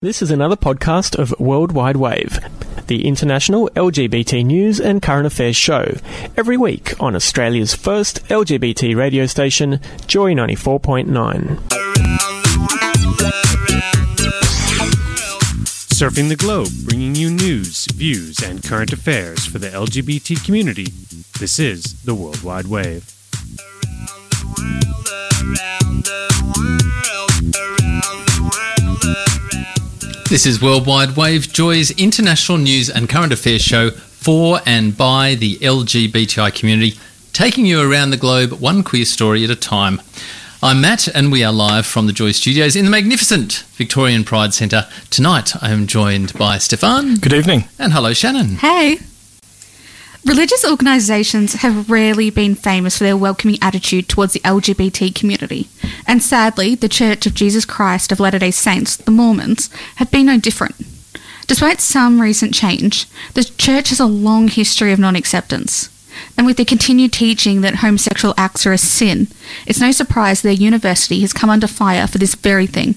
This is another podcast of World Wide Wave, the international LGBT news and current affairs show, every week on Australia's first LGBT radio station, Joy 94.9. Surfing the globe, bringing you news, views, and current affairs for the LGBT community. This is the World Wide Wave. This is World Wide Wave, Joy's international news and current affairs show for and by the LGBTI community, taking you around the globe, one queer story at a time. I'm Matt, and we are live from the Joy Studios in the magnificent Victorian Pride Centre. Tonight, I am joined by Stefan. Good evening. And hello, Shannon. Hey. Religious organisations have rarely been famous for their welcoming attitude towards the LGBT community, and sadly, the Church of Jesus Christ of Latter-day Saints, the Mormons, have been no different. Despite some recent change, the Church has a long history of non-acceptance, and with their continued teaching that homosexual acts are a sin, it's no surprise their university has come under fire for this very thing.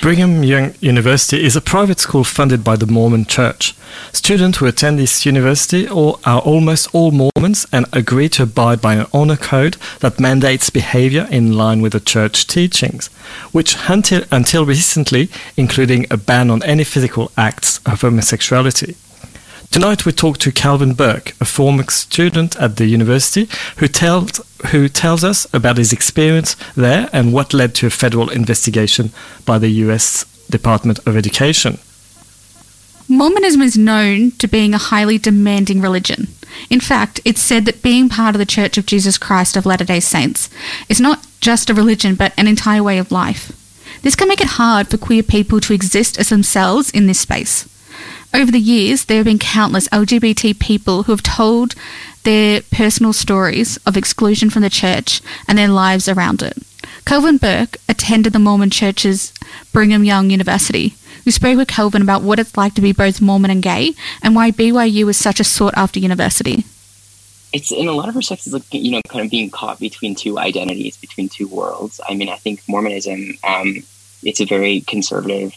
Brigham Young University is a private school funded by the Mormon Church. Students who attend this university are almost all Mormons and agree to abide by an honor code that mandates behavior in line with the church teachings, which until recently, including a ban on any physical acts of homosexuality. Tonight we talk to Calvin Burke, a former student at the university, who tells us about his experience there and what led to a federal investigation by the US Department of Education. Mormonism is known to being a highly demanding religion. In fact, it's said that being part of the Church of Jesus Christ of Latter-day Saints is not just a religion but an entire way of life. This can make it hard for queer people to exist as themselves in this space. Over the years, there have been countless LGBT people who have told their personal stories of exclusion from the church and their lives around it. Calvin Burke attended the Mormon Church's Brigham Young University. We spoke with Calvin about what it's like to be both Mormon and gay and why BYU is such a sought-after university. It's, in a lot of respects, it's like, you know, kind of being caught between two identities, between two worlds. I mean, I think Mormonism, it's a very conservative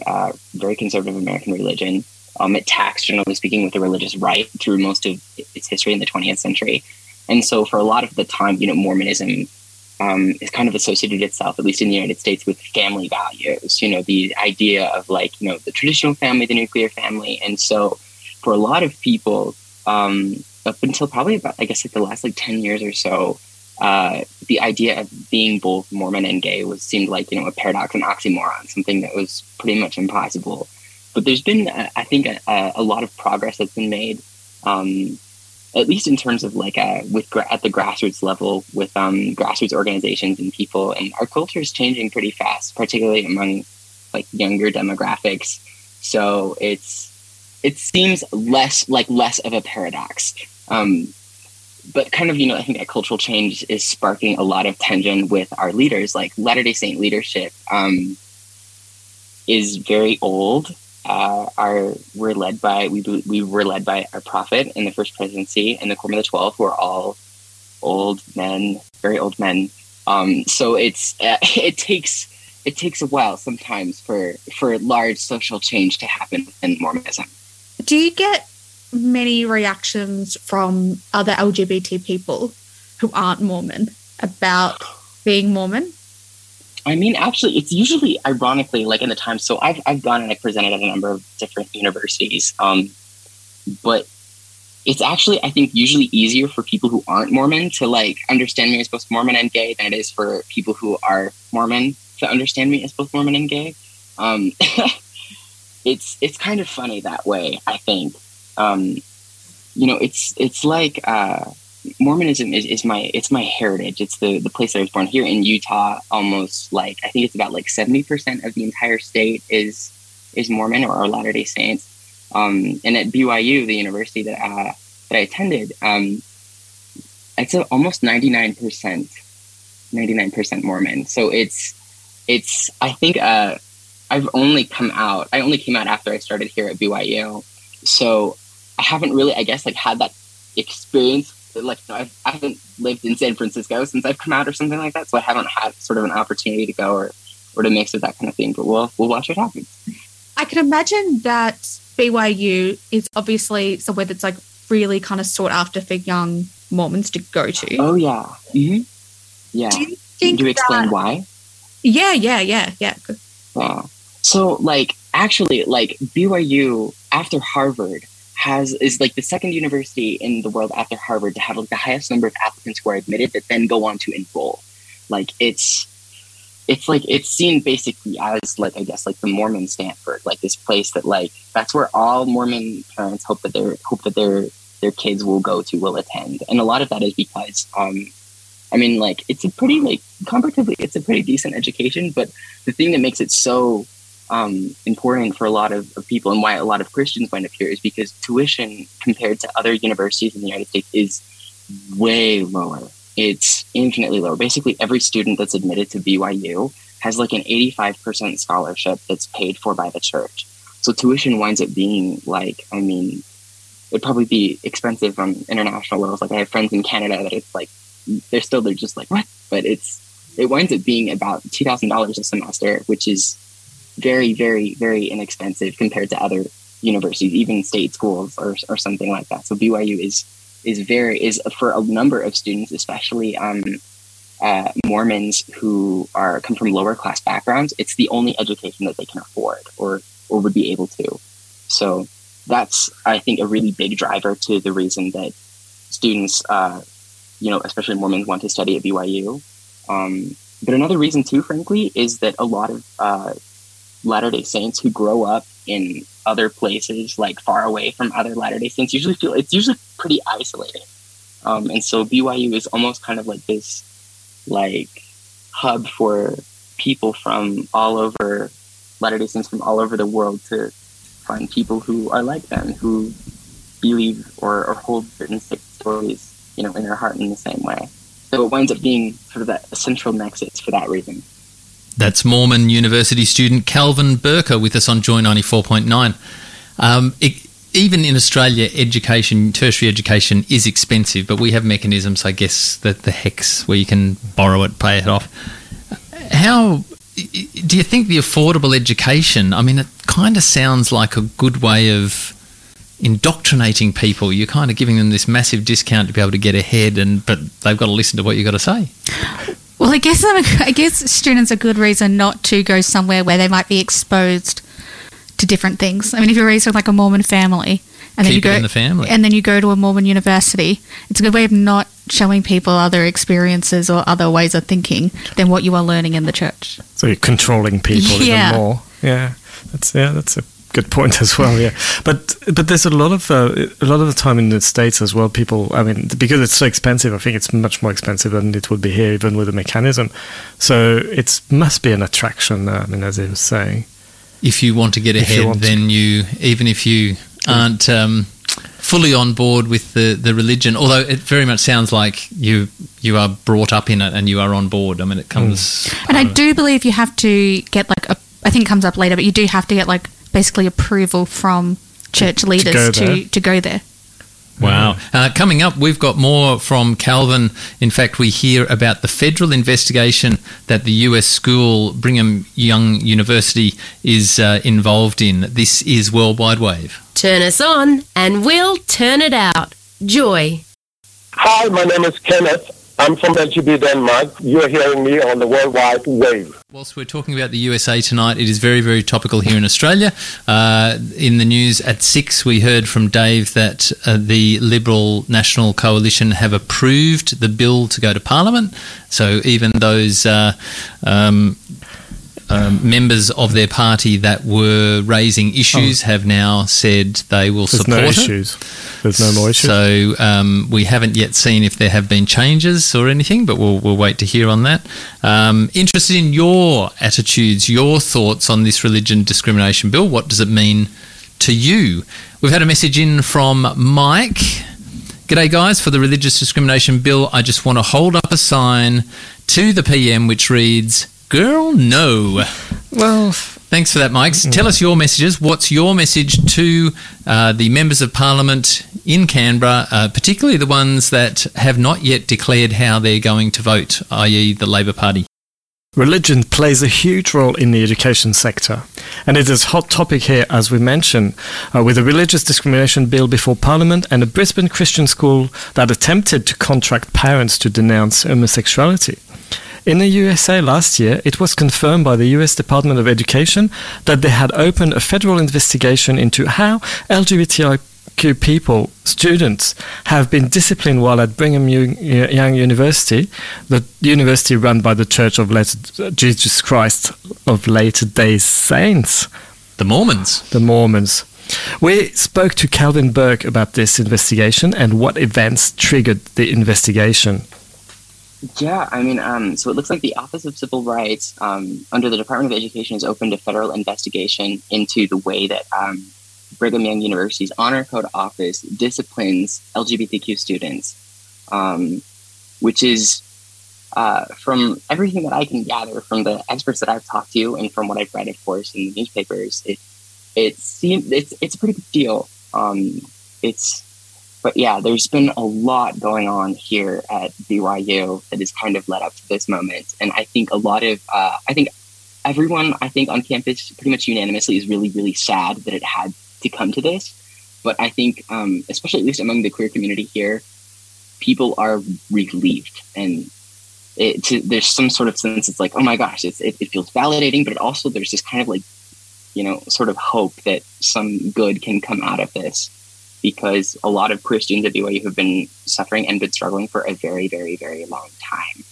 American religion. It taxed, generally speaking, with the religious right through most of its history in the 20th century. And so for a lot of the time, you know, Mormonism is kind of associated itself, at least in the United States, with family values, you know, the idea of, like, you know, the traditional family, the nuclear family. And so for a lot of people, up until probably about, I guess, like the last, like, 10 years or so, the idea of being both Mormon and gay seemed like, you know, a paradox, an oxymoron, something that was pretty much impossible. But there's been, I think, a lot of progress that's been made, at least in terms of, like, at the grassroots level with grassroots organizations and people. And our culture is changing pretty fast, particularly among, like, younger demographics. So it seems less of a paradox. But kind of, you know, I think that cultural change is sparking a lot of tension with our leaders. Like, Latter-day Saint leadership is very old. We were led by our prophet in the first presidency and the quorum of the 12, who are all old men, very old men. So it's it takes a while sometimes for large social change to happen in Mormonism. Do you get many reactions from other LGBT people who aren't Mormon about being Mormon? I mean, actually, it's usually, ironically, like, in the time. So I've gone and I presented at a number of different universities, but it's actually, I think, usually easier for people who aren't Mormon to, like, understand me as both Mormon and gay than it is for people who are Mormon to understand me as both Mormon and gay. It's kind of funny that way, I think. You know, it's like Mormonism is my heritage. It's the place that I was born here in Utah. Almost like, I think it's about like 70% of the entire state is Mormon or Latter-day Saints. And at BYU, the university that I attended, I'd say almost 99% Mormon. So it's I think I only came out after I started here at BYU. So I haven't really, I guess, like, had that experience. Like, you know, I haven't lived in San Francisco since I've come out or something like that. So I haven't had sort of an opportunity to go or to mix with that kind of thing. But we'll watch what happens. I can imagine that BYU is obviously somewhere that's like really kind of sought after for young Mormons to go to. Oh, yeah. Mm-hmm. Yeah. Do you think Can you explain why? Yeah. Wow. So, like, actually, like, BYU after Harvard is like the second university in the world after Harvard to have like the highest number of applicants who are admitted that then go on to enroll. Like, it's like, it's seen basically as like, I guess, like the Mormon Stanford, like this place that, like, that's where all Mormon parents hope that their kids will go to, will attend. And a lot of that is because, I mean, like, it's a pretty, like, comparatively, it's a pretty decent education, but the thing that makes it so important for a lot of people and why a lot of Christians wind up here is because tuition compared to other universities in the United States is way lower. It's infinitely lower. Basically, every student that's admitted to BYU has like an 85% scholarship that's paid for by the church. So tuition winds up being like, I mean, it'd probably be expensive on international levels. Like, I have friends in Canada that it's like, they're just like, what? But it winds up being about $2,000 a semester, which is very, very, very inexpensive compared to other universities, even state schools or something like that. So BYU is for a number of students, especially Mormons who come from lower class backgrounds, it's the only education that they can afford or would be able to. So that's, I think, a really big driver to the reason that students, especially Mormons, want to study at BYU. But another reason too, frankly, is that a lot of Latter-day Saints who grow up in other places, like far away from other Latter-day Saints, usually feel it's usually pretty isolated. And so BYU is almost kind of like this, like, hub for people from all over, Latter-day Saints from all over the world to find people who are like them, who believe or hold certain stories, in their heart in the same way. So it winds up being sort of that central nexus for that reason. That's Mormon University student Calvin Burke with us on Joy 94.9. Even in Australia, tertiary education is expensive, but we have mechanisms, I guess, that the HECS, where you can borrow it, pay it off. How do you think the affordable education, I mean, it kind of sounds like a good way of indoctrinating people. You're kind of giving them this massive discount to be able to get ahead, but they've got to listen to what you've got to say. Well, I guess students are a good reason not to go somewhere where they might be exposed to different things. I mean, if you're raised with like a Mormon family, and keep it in the family, and then you go to a Mormon university, it's a good way of not showing people other experiences or other ways of thinking than what you are learning in the church. So you're controlling people even more. Yeah, that's a good point as well. Yeah, but there's a lot of the time in the States as well. People, I mean, because it's so expensive, I think it's much more expensive than it would be here, even with a mechanism. So it must be an attraction. I mean, as he was saying, if you want to get ahead, then you, even if you aren't fully on board with the religion, although it very much sounds like you are brought up in it and you are on board. I mean, it comes. And I do believe you have to get like I think it comes up later, but you do have to get like, basically approval from church leaders to go there. Wow. Coming up, we've got more from Calvin. In fact, we hear about the federal investigation that the US school Brigham Young University is involved in. This is World Wide Wave. Turn us on and we'll turn it out. Joy. Hi, my name is Kenneth. I'm from LGB Denmark. You're hearing me on the World Wide Wave. Whilst we're talking about the USA tonight, it is very, very topical here in Australia. In the news at 6, we heard from Dave that the Liberal National Coalition have approved the bill to go to Parliament. So even those members of their party that were raising issues have now said they will support it. There's no more issues. So we haven't yet seen if there have been changes or anything, but we'll wait to hear on that. Interested in your attitudes, your thoughts on this religion discrimination bill. What does it mean to you? We've had a message in from Mike. G'day, guys. For the religious discrimination bill, I just want to hold up a sign to the PM which reads, "Girl, no." Well, thanks for that, Mike. Tell us your messages. What's your message to the members of Parliament in Canberra, particularly the ones that have not yet declared how they're going to vote, i.e. the Labor Party? Religion plays a huge role in the education sector, and it is a hot topic here, as we mentioned, with a religious discrimination bill before Parliament and a Brisbane Christian school that attempted to contract parents to denounce homosexuality. In the USA last year, it was confirmed by the US Department of Education that they had opened a federal investigation into how LGBTIQ people, students, have been disciplined while at Brigham Young University, the university run by the Church of Jesus Christ of Latter-day Saints. The Mormons. The Mormons. We spoke to Calvin Burke about this investigation and what events triggered the investigation. Yeah, I mean, so it looks like the Office of Civil Rights under the Department of Education has opened a federal investigation into the way that Brigham Young University's Honor Code Office disciplines LGBTQ students, which is, from everything that I can gather from the experts that I've talked to and from what I've read, of course, in the newspapers, it's a pretty big deal. But yeah, there's been a lot going on here at BYU that has kind of led up to this moment. And I think everyone on campus pretty much unanimously is really, really sad that it had to come to this. But I think, especially at least among the queer community here, people are relieved. And there's some sort of sense it's like, oh my gosh, it feels validating. But it also, there's this kind of like, you know, sort of hope that some good can come out of this, because a lot of queer students at BYU have been suffering and been struggling for a very, very, very long time.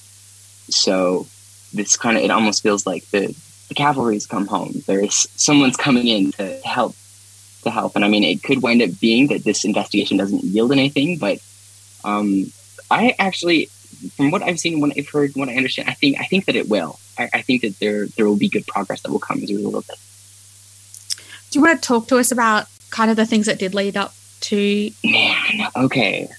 So this kind of, it almost feels like the cavalry's come home. There's someone's coming in to help. And I mean, it could wind up being that this investigation doesn't yield anything, but I actually, from what I've seen, what I've heard, what I understand, I think that it will. I think that there will be good progress that will come as a result of this. Do you want to talk to us about kind of the things that did lead up to? Man, okay.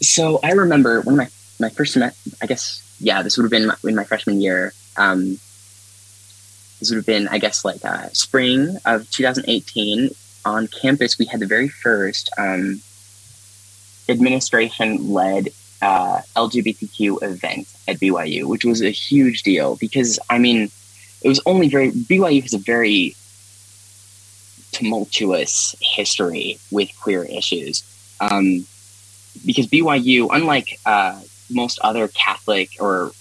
So I remember when my first semester, I guess, yeah, this would have been in my freshman year. This would have been, I guess, like spring of 2018. On campus, we had the very first administration-led LGBTQ event at BYU, which was a huge deal because, I mean, it was only BYU has a very tumultuous history with queer issues, because BYU, unlike most other Catholic or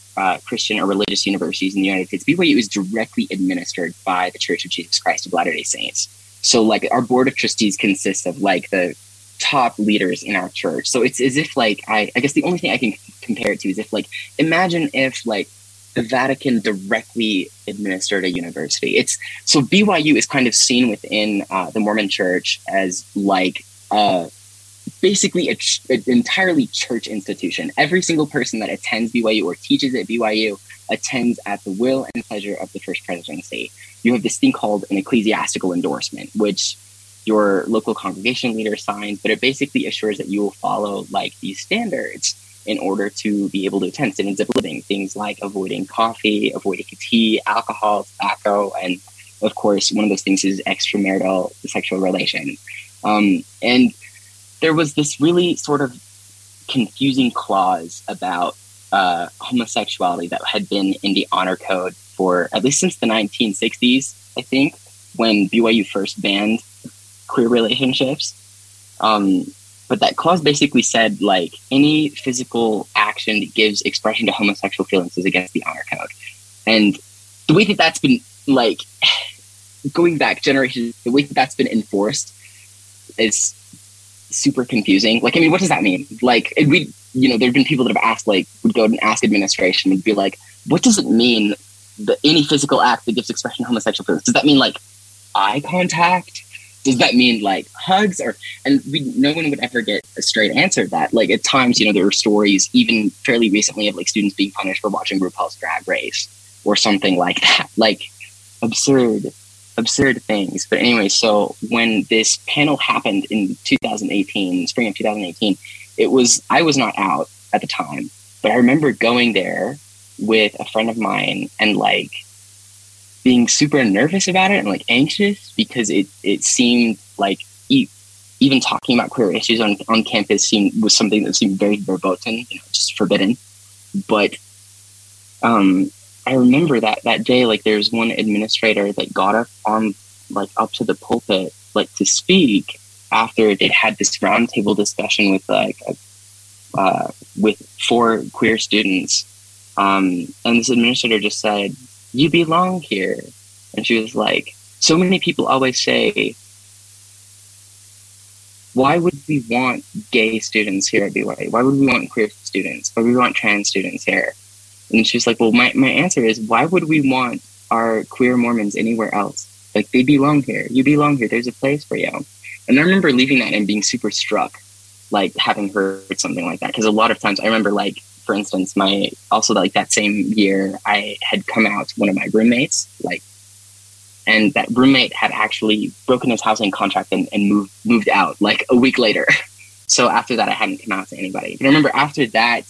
Christian or religious universities in the United States, BYU is directly administered by the Church of Jesus Christ of Latter-day Saints. So like our board of trustees consists of like the top leaders in our church. So it's as if like, I guess the only thing I can compare it to is if like, imagine if like the Vatican directly administered a university. So BYU is kind of seen within the Mormon Church as like basically an entirely church institution. Every single person that attends BYU or teaches at BYU attends at the will and pleasure of the First Presidency. You have this thing called an ecclesiastical endorsement, which your local congregation leader signs, but it basically assures that you will follow like these standards in order to be able to attend standards of living, things like avoiding coffee, avoiding tea, alcohol, tobacco, and of course, one of those things is extramarital sexual relations. And there was this really sort of confusing clause about homosexuality that had been in the honor code for at least since the 1960s, I think, when BYU first banned queer relationships. But that clause basically said, like, any physical action that gives expression to homosexual feelings is against the honor code. And the way that that's been, like, going back generations, the way that that's been enforced is super confusing. Like, I mean, what does that mean? Like, there have been people that have asked, like, would go and ask administration and be like, what does it mean any physical act that gives expression to homosexual feelings? Does that mean like eye contact? Does that mean like hugs? Or, and no one would ever get a straight answer to that. Like at times, you know, there were stories even fairly recently of like students being punished for watching RuPaul's Drag Race or something like that. Like absurd things. But anyway, so when this panel happened in 2018, spring of 2018, I was not out at the time, but I remember going there with a friend of mine and like being super nervous about it and like anxious because it seemed like even talking about queer issues on campus was something that seemed very verboten, you know, just forbidden. But I remember that day, like there's one administrator that got up up to the pulpit, like to speak after they had this roundtable discussion with with four queer students. And this administrator just said, "You belong here." And she was like, "So many people always say, why would we want gay students here at BYU? Why would we want queer students? Why would we want trans students here?" And she was like, "Well, my answer is, why would we want our queer Mormons anywhere else? Like, they belong here. You belong here. There's a place for you." And I remember leaving that and being super struck, like having heard something like that. Because a lot of times I remember, like, for instance, that same year I had come out to one of my roommates, like, and that roommate had actually broken his housing contract and moved out like a week later. So after that, I hadn't come out to anybody. But I remember after that,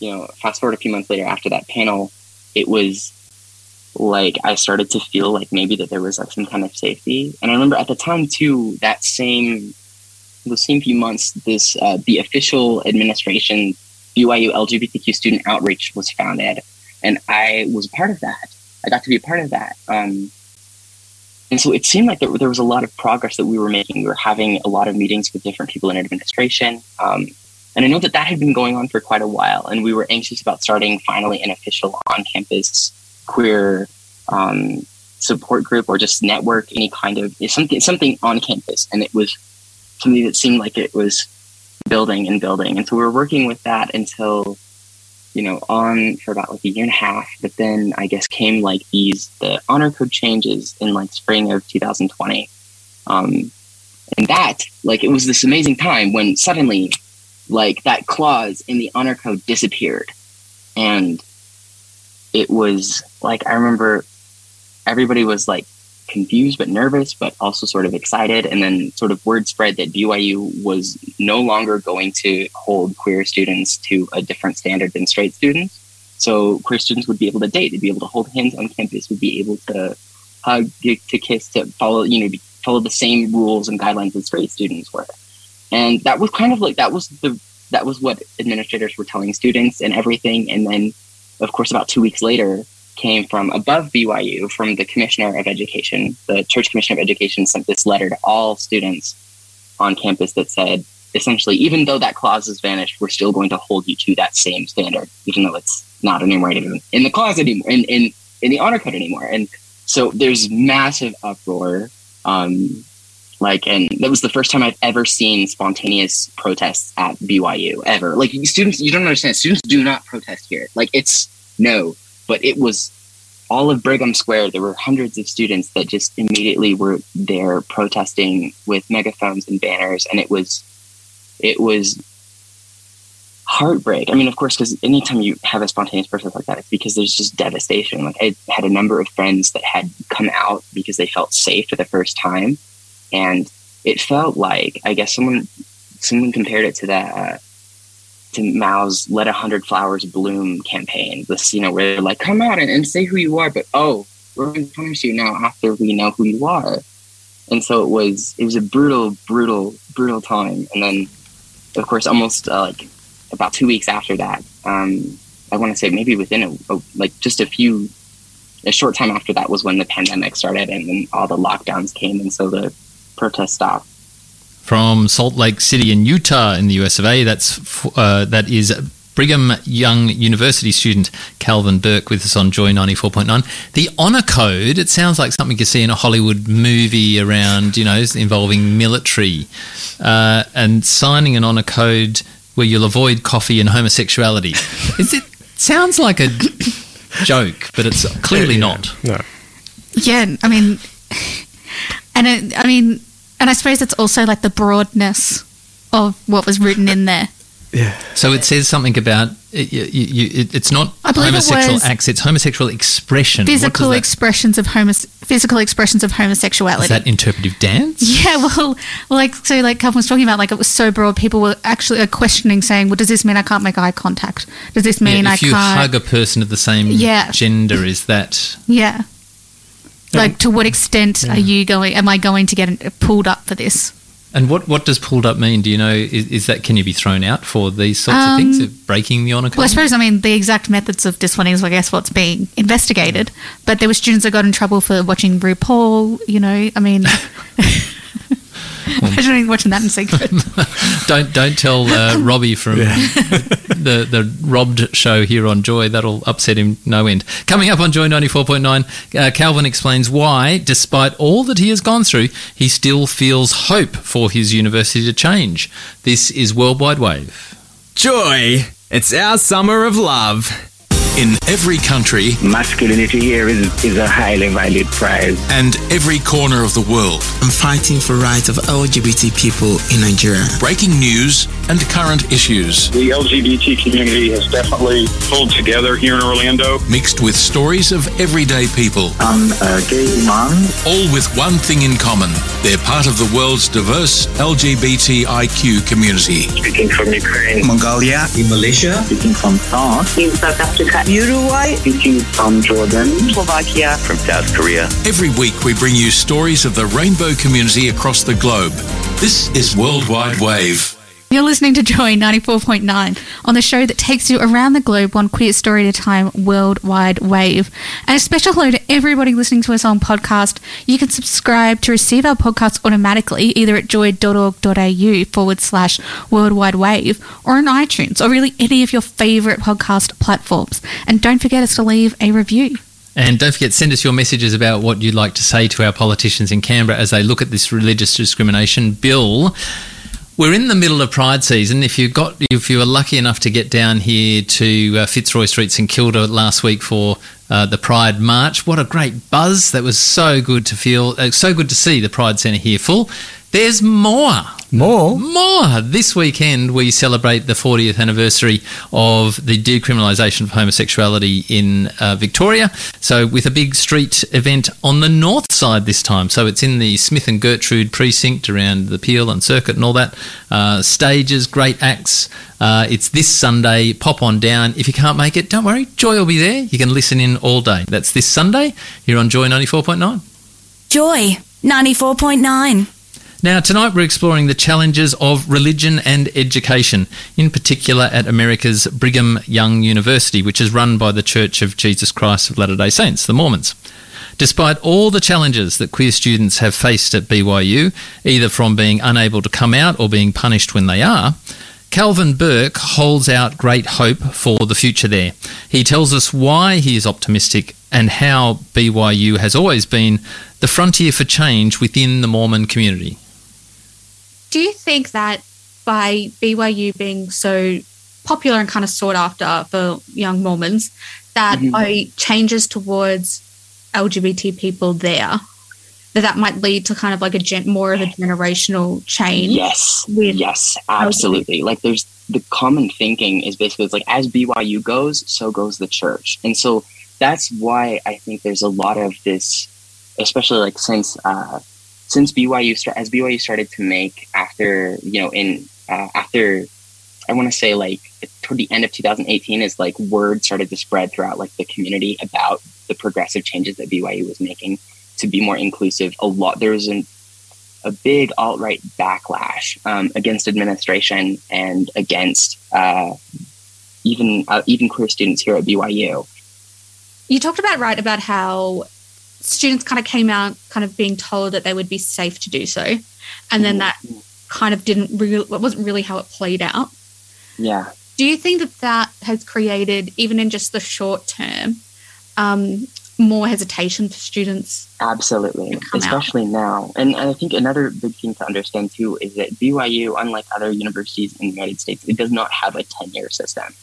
you know, fast forward a few months later after that panel, it was like, I started to feel like maybe that there was like some kind of safety. And I remember at the time too, the same few months, this, the official administration, BYU LGBTQ Student Outreach was founded, and I was a part of that. I got to be a part of that. And so it seemed like there was a lot of progress that we were making. We were having a lot of meetings with different people in administration. And I know that had been going on for quite a while, and we were anxious about starting finally an official on-campus queer support group or just network, any kind of something on campus. And it was something that seemed like it was building. And so we were working with that until, you know, on for about like a year and a half. But then I guess came like the honor code changes in like spring of 2020. And that, like, it was this amazing time when suddenly like that clause in the honor code disappeared. And it was like, I remember everybody was like confused but nervous but also sort of excited, and then sort of word spread that BYU was no longer going to hold queer students to a different standard than straight students. So queer students would be able to date, they'd be able to hold hands on campus, would be able to hug, to kiss, to follow, you know, follow the same rules and guidelines that straight students were. And that was kind of like, that was what administrators were telling students and everything. And then of course about 2 weeks later came from above BYU, from the Commissioner of Education. The Church Commissioner of Education sent this letter to all students on campus that said, essentially, even though that clause has vanished, we're still going to hold you to that same standard, even though it's not enumerated in the clause anymore, in the honor code anymore. And so there's massive uproar. And that was the first time I've ever seen spontaneous protests at BYU, ever. Like, students, you don't understand, students do not protest here. Like, but it was all of Brigham Square. There were hundreds of students that just immediately were there protesting with megaphones and banners. And it was heartbreak. I mean, of course, because anytime you have a spontaneous protest like that, it's because there's just devastation. Like, I had a number of friends that had come out because they felt safe for the first time. And it felt like, I guess someone compared it to to Mao's "Let 100 Flowers Bloom" campaign. This, you know, where they're like, come out and say who you are, but oh, we're going to punish you now after we know who you are. And so it was a brutal time. And then, of course, almost about 2 weeks after that, I want to say maybe within a short time after that was when the pandemic started, and then all the lockdowns came, and so the protest stopped. From Salt Lake City in Utah in the US of A, that is Brigham Young University student Calvin Burke with us on Joy 94.9. The honor code, it sounds like something you see in a Hollywood movie around, you know, involving military, and signing an honor code where you'll avoid coffee and homosexuality. Sounds like a joke, but it's clearly not. No. Yeah, I mean, and it, I mean, and I suppose it's also like the broadness of what was written in there. Yeah. So it says something about it's not homosexual acts; it's homosexual expression, physical expressions of homosexuality. Is that interpretive dance? Yeah. Well, like Calvin was talking about, like it was so broad, people were actually questioning, saying, "Well, does this mean I can't make eye contact? Does this mean I can't?" If you hug a person of the same gender, is that? Yeah. Like, to what extent are you going? Am I going to get pulled up for this? And what does pulled up mean? Do you know, is that, can you be thrown out for these sorts of things, of breaking the honour code? Well, I suppose, I mean, the exact methods of disciplining is, I guess, what's being investigated. Yeah. But there were students that got in trouble for watching RuPaul, you know, I mean... Imagine watching that in secret. Don't tell Robbie from the Robbed show here on Joy. That'll upset him no end. Coming up on Joy 94.9, Calvin explains why, despite all that he has gone through, he still feels hope for his university to change. This is World Wide Wave. Joy, it's our summer of love. In every country, masculinity here is a highly valued prize. And every corner of the world. I'm fighting for rights of LGBT people in Nigeria. Breaking news and current issues. The LGBT community has definitely pulled together here in Orlando. Mixed with stories of everyday people. I'm a gay man. All with one thing in common. They're part of the world's diverse LGBTIQ community. Speaking from Ukraine. Mongolia. In Malaysia. Speaking from France. In South Africa. Uruguay, speaking from Jordan, Slovakia, from South Korea. Every week we bring you stories of the rainbow community across the globe. This is World Wide Wave. You're listening to Joy 94.9 on the show that takes you around the globe, one queer story at a time, World Wide Wave. And a special hello to everybody listening to us on podcast. You can subscribe to receive our podcast automatically, either at joy.org.au/World Wide Wave or on iTunes or really any of your favourite podcast platforms. And don't forget us to leave a review. And don't forget, send us your messages about what you'd like to say to our politicians in Canberra as they look at this religious discrimination bill. We're in the middle of Pride season. If you were lucky enough to get down here to Fitzroy Street, St Kilda last week for the Pride March, what a great buzz! That was so good to feel, so good to see the Pride Centre here full. There's more. This weekend we celebrate the 40th anniversary of the decriminalisation of homosexuality in Victoria. So with a big street event on the north side this time. So it's in the Smith and Gertrude precinct around the Peel and Circuit and all that. Stages, great acts. It's this Sunday. Pop on down. If you can't make it, don't worry. Joy will be there. You can listen in all day. That's this Sunday here on Joy 94.9. Joy 94.9. Now, tonight we're exploring the challenges of religion and education, in particular at America's Brigham Young University, which is run by the Church of Jesus Christ of Latter-day Saints, the Mormons. Despite all the challenges that queer students have faced at BYU, either from being unable to come out or being punished when they are, Calvin Burke holds out great hope for the future there. He tells us why he is optimistic and how BYU has always been the frontier for change within the Mormon community. Do you think that by BYU being so popular and kind of sought after for young Mormons, that by changes towards LGBT people there, that might lead to kind of like more of a generational change? Yes, absolutely. LGBT. Like there's the common thinking is basically it's like as BYU goes, so goes the church. And so that's why I think there's a lot of this, especially like since BYU started to make after I want to say like toward the end of 2018 is like word started to spread throughout like the community about the progressive changes that BYU was making to be more inclusive. There was a big alt-right backlash against administration and against even queer students here at BYU. You talked about how students kind of came out kind of being told that they would be safe to do so. And then that kind of wasn't really how it played out. Yeah. Do you think that has created, even in just the short term, more hesitation for students? Absolutely. Especially now. And I think another big thing to understand too is that BYU, unlike other universities in the United States, it does not have a tenure system.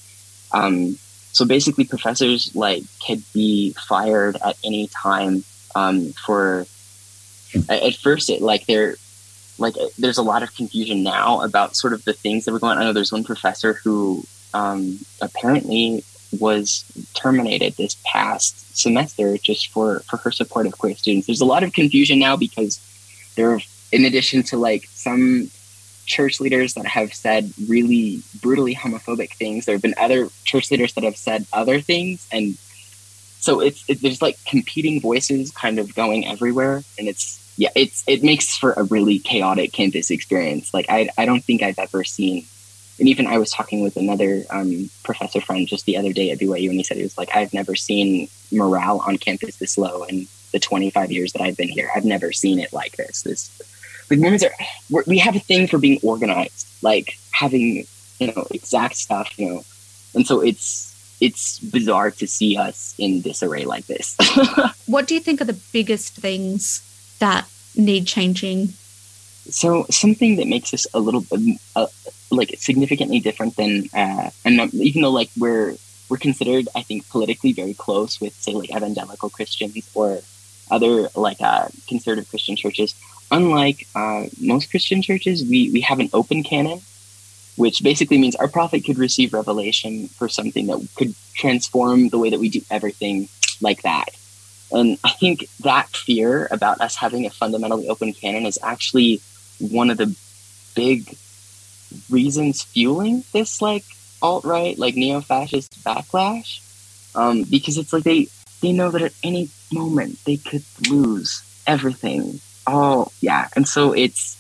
So basically, professors like could be fired at any time for. At first, it like they're like there's a lot of confusion now about sort of the things that were going on. I know there's one professor who apparently was terminated this past semester just for her support of queer students. There's a lot of confusion now because there are, in addition to like some church leaders that have said really brutally homophobic things, there have been other church leaders that have said other things. And so it's there's like competing voices kind of going everywhere. And it makes for a really chaotic campus experience. Like I don't think I've ever seen. And even I was talking with another professor friend just the other day at BYU, and he said he was like, I've never seen morale on campus this low in the 25 years that I've been here. I've never seen it like this. Like Mormons we have a thing for being organized, like having, exact stuff, and so it's bizarre to see us in disarray like this. What do you think are the biggest things that need changing? So something that makes us a little like significantly different than and even though like we're considered, I think, politically very close with, say, like evangelical Christians or other like conservative Christian churches, unlike most Christian churches, we have an open canon, which basically means our prophet could receive revelation for something that could transform the way that we do everything like that. And I think that fear about us having a fundamentally open canon is actually one of the big reasons fueling this like alt-right, like neo-fascist backlash, because it's like they know that at any moment they could lose everything. Oh yeah. And so it's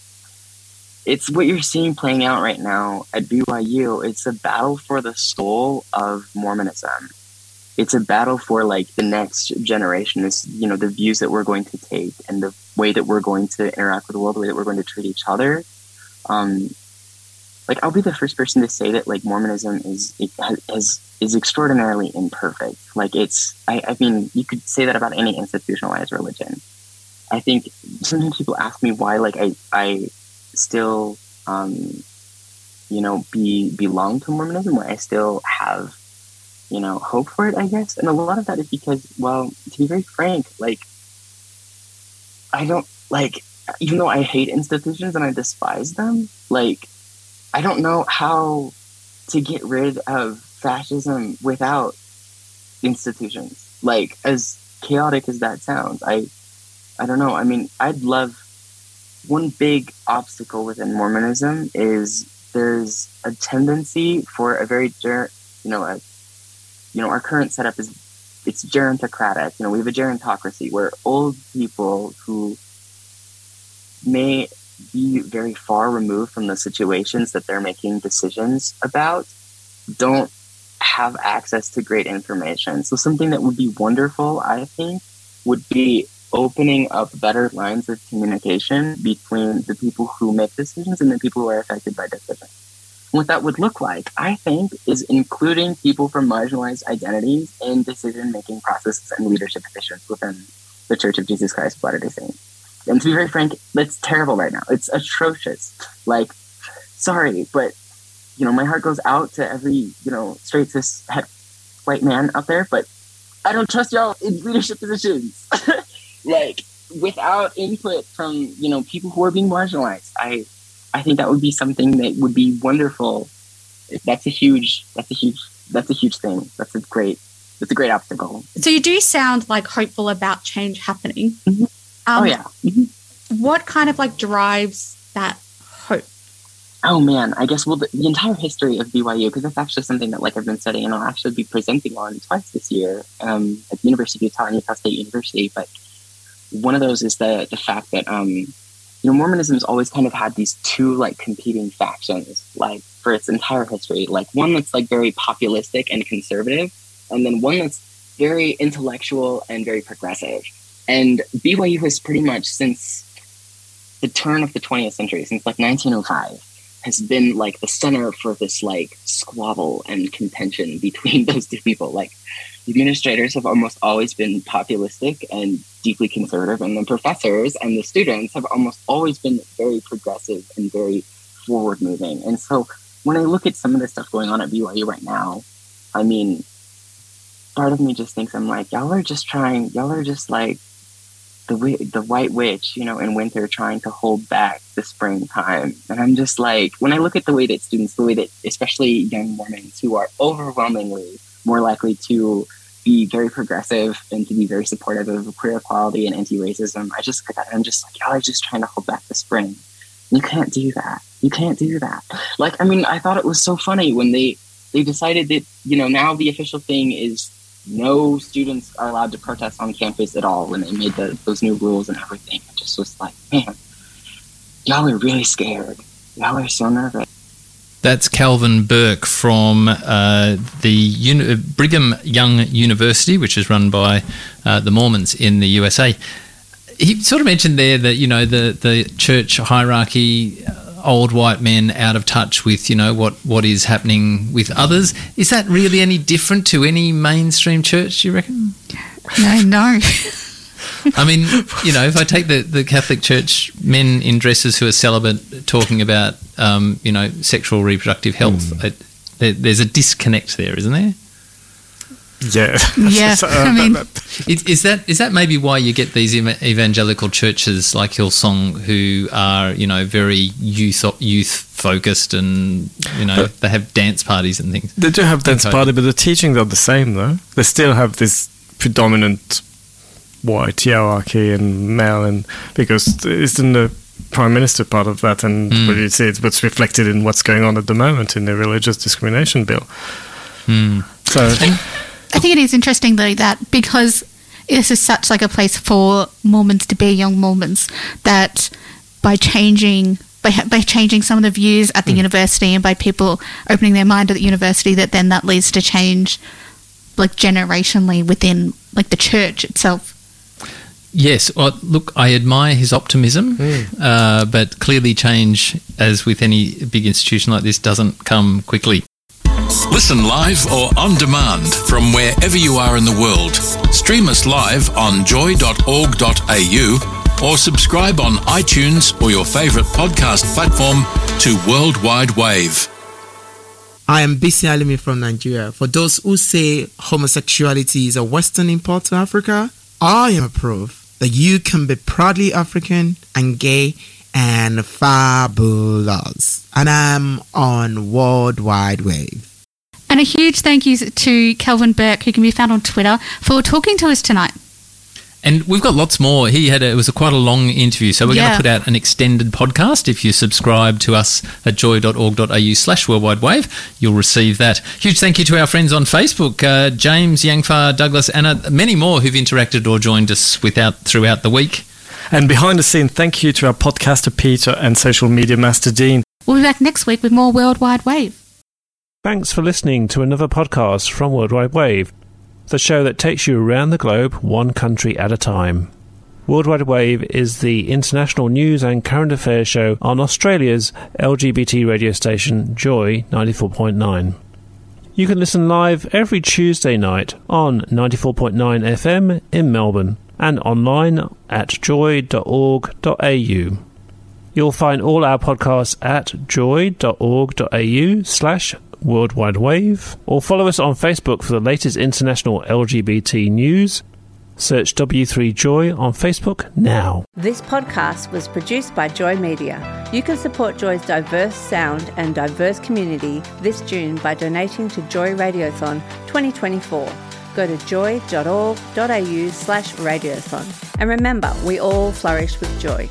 what you're seeing playing out right now at BYU. It's a battle for the soul of Mormonism. It's a battle for like the next generation, is, the views that we're going to take and the way that we're going to interact with the world, the way that we're going to treat each other. Like I'll be the first person to say that like Mormonism is extraordinarily imperfect. Like I mean, you could say that about any institutionalized religion. I think sometimes people ask me why, like I still, belong to Mormonism, why I still have, hope for it, I guess. And a lot of that is because, well, to be very frank, like, I don't, like, even though I hate institutions and I despise them, like, I don't know how to get rid of fascism without institutions. Like, as chaotic as that sounds, I don't know. I mean, I'd love, one big obstacle within Mormonism is there's a tendency for a very, our current setup is, it's gerontocratic. We have a gerontocracy where old people who may be very far removed from the situations that they're making decisions about don't have access to great information. So something that would be wonderful, I think, would be opening up better lines of communication between the people who make decisions and the people who are affected by decisions. What that would look like, I think, is including people from marginalized identities in decision-making processes and leadership positions within the Church of Jesus Christ of Latter-day Saints. And to be very frank, that's terrible right now. It's atrocious. Like, sorry, but, my heart goes out to every, straight cis white man out there, but I don't trust y'all in leadership positions. Like, without input from, people who are being marginalized, I think that would be something that would be wonderful. That's a huge thing. That's a great obstacle. So you do sound like hopeful about change happening. Mm-hmm. Oh yeah. Mm-hmm. What kind of like drives that hope? Oh man, I guess, well, the entire history of BYU, because that's actually something that like I've been studying and I'll actually be presenting on twice this year at the University of Utah and Utah State University. But one of those is the fact that, Mormonism's always kind of had these two, like, competing factions, like, for its entire history. Like, one that's, like, very populistic and conservative, and then one that's very intellectual and very progressive. And BYU has pretty much, since the turn of the 20th century, since, like, 1905, has been, like, the center for this, like, squabble and contention between those two people. Like, administrators have almost always been populistic and deeply conservative, and the professors and the students have almost always been very progressive and very forward-moving. And so when I look at some of the stuff going on at BYU right now, I mean, part of me just thinks, I'm like, y'all are just like the white witch, you know, in winter trying to hold back the springtime. And I'm just like, when I look at the way that students, the way that especially young Mormons who are overwhelmingly more likely to be very progressive and to be very supportive of queer equality and anti-racism, I'm just like, y'all are just trying to hold back the spring. You can't do that. You can't do that. Like, I mean, I thought it was so funny when they decided that, you know, now the official thing is no students are allowed to protest on campus at all when they made those new rules and everything. I just was like, man, y'all are really scared. Y'all are so nervous. That's Calvin Burke from the Brigham Young University, which is run by the Mormons in the USA. He sort of mentioned there that, you know, the church hierarchy, old white men out of touch with, you know, what is happening with others. Is that really any different to any mainstream church, do you reckon? No. I mean, you know, if I take the Catholic Church, men in dresses who are celibate talking about, you know, sexual reproductive health, there's a disconnect there, isn't there? Yeah. Yeah. I mean, is that maybe why you get these evangelical churches like Hillsong who are, you know, very youth focused and, you know, they have dance parties and things. They do have dance parties, but the teachings are the same though. They still have this predominant white hierarchy and male, and because isn't the Prime Minister part of that? And what you see, it's what's reflected in what's going on at the moment in the religious discrimination bill. Mm. So I think it is interesting though that because this is such like a place for Mormons to be young Mormons, that by changing some of the views at the university and by people opening their mind at the university, that then that leads to change like generationally within like the church itself. Yes. Well, look, I admire his optimism, but clearly change, as with any big institution like this, doesn't come quickly. Listen live or on demand from wherever you are in the world. Stream us live on joy.org.au or subscribe on iTunes or your favourite podcast platform to World Wide Wave. I am Bisi Alimi from Nigeria. For those who say homosexuality is a Western import to Africa, I am a proof that you can be proudly African and gay and fabulous. And I'm on World Wide Wave. And a huge thank you to Calvin Burke, who can be found on Twitter, for talking to us tonight. And we've got lots more. It was quite a long interview, so we're going to put out an extended podcast. If you subscribe to us at joy.org.au/worldwidewave, you'll receive that. Huge thank you to our friends on Facebook, James, Yangfar, Douglas, Anna, many more who've interacted or joined us throughout the week. And behind the scene, thank you to our podcaster Peter and social media master Dean. We'll be back next week with more World Wide Wave. Thanks for listening to another podcast from World Wide Wave, the show that takes you around the globe, one country at a time. World Wide Wave is the international news and current affairs show on Australia's LGBT radio station Joy 94.9. You can listen live every Tuesday night on 94.9 FM in Melbourne and online at joy.org.au. You'll find all our podcasts at joy.org.au/World Wide Wave, or follow us on Facebook for the latest international LGBT news. Search W3Joy on Facebook now. This podcast was produced by Joy Media. You can support Joy's diverse sound and diverse community this June by donating to Joy Radiothon 2024. Go to joy.org.au/radiothon. And remember, we all flourish with joy.